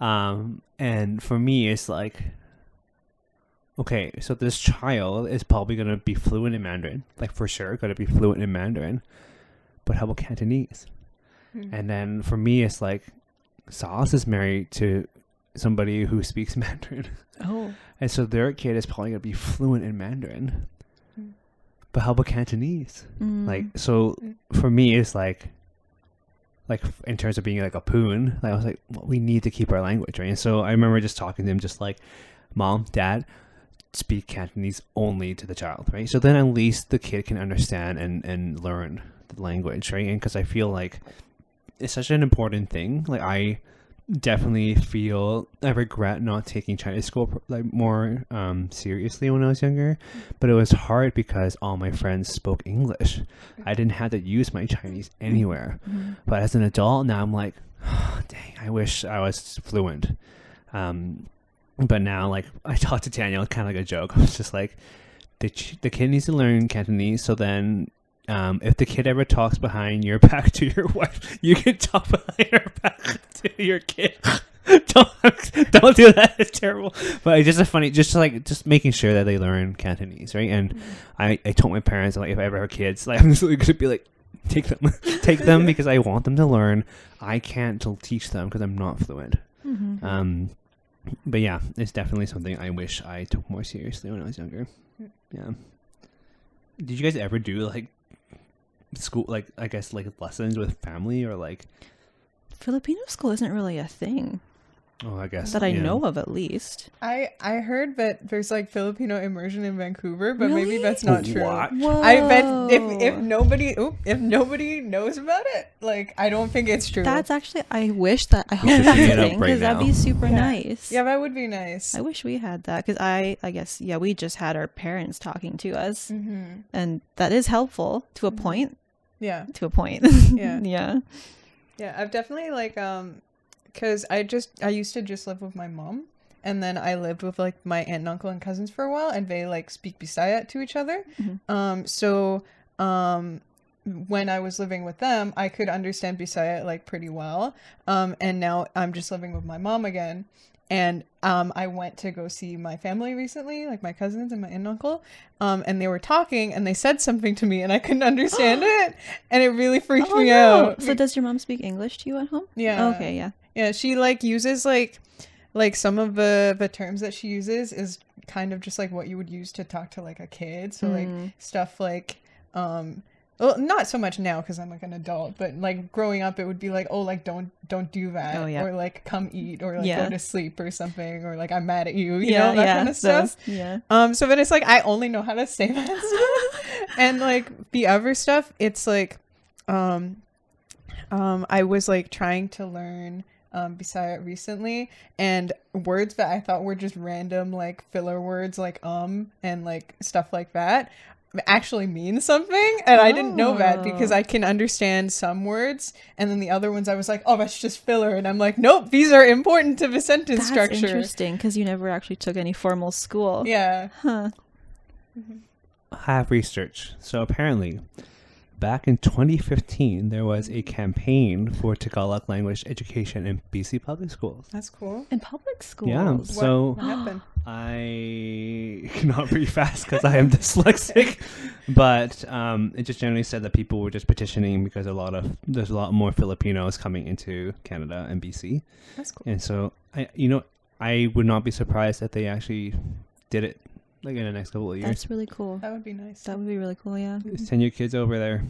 um, and for me, it's like... Okay, so this child is probably going to be fluent in Mandarin. Like, for sure, going to be fluent in Mandarin. But how about Cantonese? Mm-hmm. And then, for me, it's like, Sauce is married to somebody who speaks Mandarin. Oh. And so their kid is probably going to be fluent in Mandarin. Mm-hmm. But how about Cantonese? Mm-hmm. Like, so, for me, it's like, like, in terms of being, like, a Poon, like, I was like, well, we need to keep our language, right? And so, I remember just talking to him, just like, Mom, Dad... speak Cantonese only to the child, right? So then at least the kid can understand and and learn the language, right? And because I feel like it's such an important thing. Like I definitely feel I regret not taking Chinese school like more um seriously when I was younger, but it was hard because all my friends spoke English. I didn't have to use my Chinese anywhere. Mm-hmm. But as an adult now, I'm like, oh, dang, I wish I was fluent. um But now, like, I talked to Daniel, kind of like a joke. I was just like, the ch- the kid needs to learn Cantonese, so then um, if the kid ever talks behind your back to your wife, you can talk behind your back to your kid. don't, don't do that. It's terrible. But it's just a funny, just like, just making sure that they learn Cantonese, right? And mm-hmm. I, I told my parents, like, if I ever have kids, like, I'm just really going to be like, take them. Take them because I want them to learn. I can't teach them because I'm not fluent. Mm-hmm. Um But yeah, it's definitely something I wish I took more seriously when I was younger. Yeah. Did you guys ever do like school, like I guess like lessons with family or like? Filipino school isn't really a thing. Oh, I guess that I yeah. know of at least. I I heard that there's like Filipino immersion in Vancouver, but really? Maybe that's not true. Whoa. I bet if if nobody oop, if nobody knows about it, like I don't think it's true. That's actually I wish that I hope that's a thing because that'd be super yeah. nice. Yeah, that would be nice. I wish we had that because I I guess yeah we just had our parents talking to us, mm-hmm. and that is helpful to a point. Yeah, to a point. Yeah, yeah, yeah. I've definitely like um. Because I just, I used to just live with my mom, and then I lived with, like, my aunt and uncle and cousins for a while, and they, like, speak Bisaya to each other. Mm-hmm. Um, so, um, when I was living with them, I could understand Bisaya, like, pretty well. Um, and now I'm just living with my mom again. And um, I went to go see my family recently, like my cousins and my aunt and uncle, um, and they were talking and they said something to me and I couldn't understand it. And it really freaked oh, me no. out. So does your mom speak English to you at home? Yeah. Okay, yeah. Yeah, she like uses like, like some of the, the terms that she uses is kind of just like what you would use to talk to like a kid. So mm. like stuff like... um. Well, not so much now because I'm like an adult, but like growing up, it would be like, oh, like don't don't do that, oh, yeah. or like come eat, or like yeah. go to sleep, or something, or like I'm mad at you, you yeah, know, that yeah. kind of stuff. So, yeah. Um. So then it's like I only know how to say that stuff, and like the other stuff, it's like, um, um, I was like trying to learn um Bisaya recently, and words that I thought were just random like filler words, like um and like stuff like that, actually means something, and oh. I didn't know that because I can understand some words, and then the other ones I was like, oh, that's just filler, and I'm like, nope, these are important to the sentence that's structure. That's interesting because you never actually took any formal school. Yeah. Huh. Mm-hmm. I have research. So apparently, back in twenty fifteen, there was a campaign for Tagalog language education in B C public schools. That's cool. In public schools? Yeah. What, so what happened? I cannot read fast because I am dyslexic, but um, it just generally said that people were just petitioning because a lot of there's a lot more Filipinos coming into Canada and B C. That's cool. And so, I you know, I would not be surprised that they actually did it. Like in the next couple of years. That's really cool. That would be nice. That would be really cool, yeah. Send your kids over there.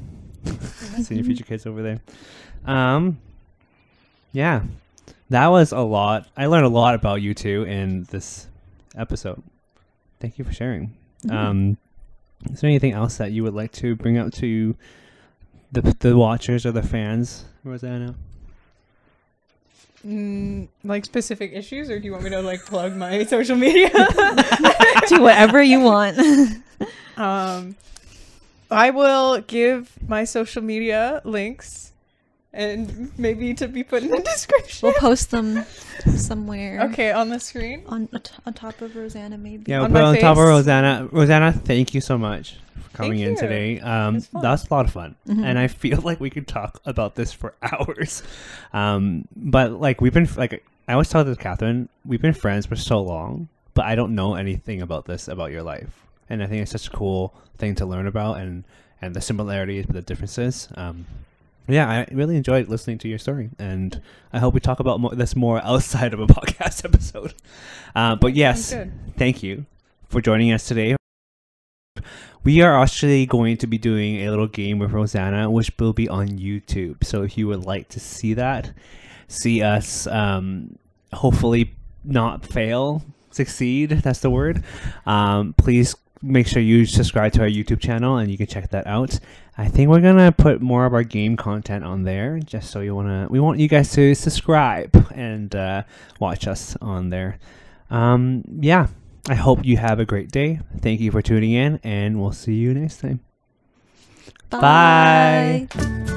Send your future kids over there. Um, yeah. That was a lot. I learned a lot about you two in this episode. Thank you for sharing. Mm-hmm. Um, is there anything else that you would like to bring up to the the watchers or the fans, Rosanna? Mm, like specific issues, or do you want me to like plug my social media? Do whatever you want. um I will give my social media links and maybe to be put in the description. We'll post them somewhere. Okay, on the screen, on on top of Rosanna, maybe. Yeah, we'll on put it on face. Top of Rosanna. Rosanna, thank you so much for coming in today. Um, that's a lot of fun, mm-hmm. and I feel like we could talk about this for hours. Um, but like we've been like I always tell this, Catherine, we've been friends for so long, but I don't know anything about this about your life, and I think it's such a cool thing to learn about, and and the similarities, but the differences. Um, Yeah, I really enjoyed listening to your story, and I hope we talk about mo- this more outside of a podcast episode. Uh, but yes, thank you for joining us today. We are actually going to be doing a little game with Rosanna, which will be on YouTube. So if you would like to see that, see us um, hopefully not fail, succeed, that's the word, um, please make sure you subscribe to our YouTube channel and you can check that out. I think we're gonna put more of our game content on there, just so you wanna. We want you guys to subscribe and uh, watch us on there. Um, yeah, I hope you have a great day. Thank you for tuning in, and we'll see you next time. Bye. Bye.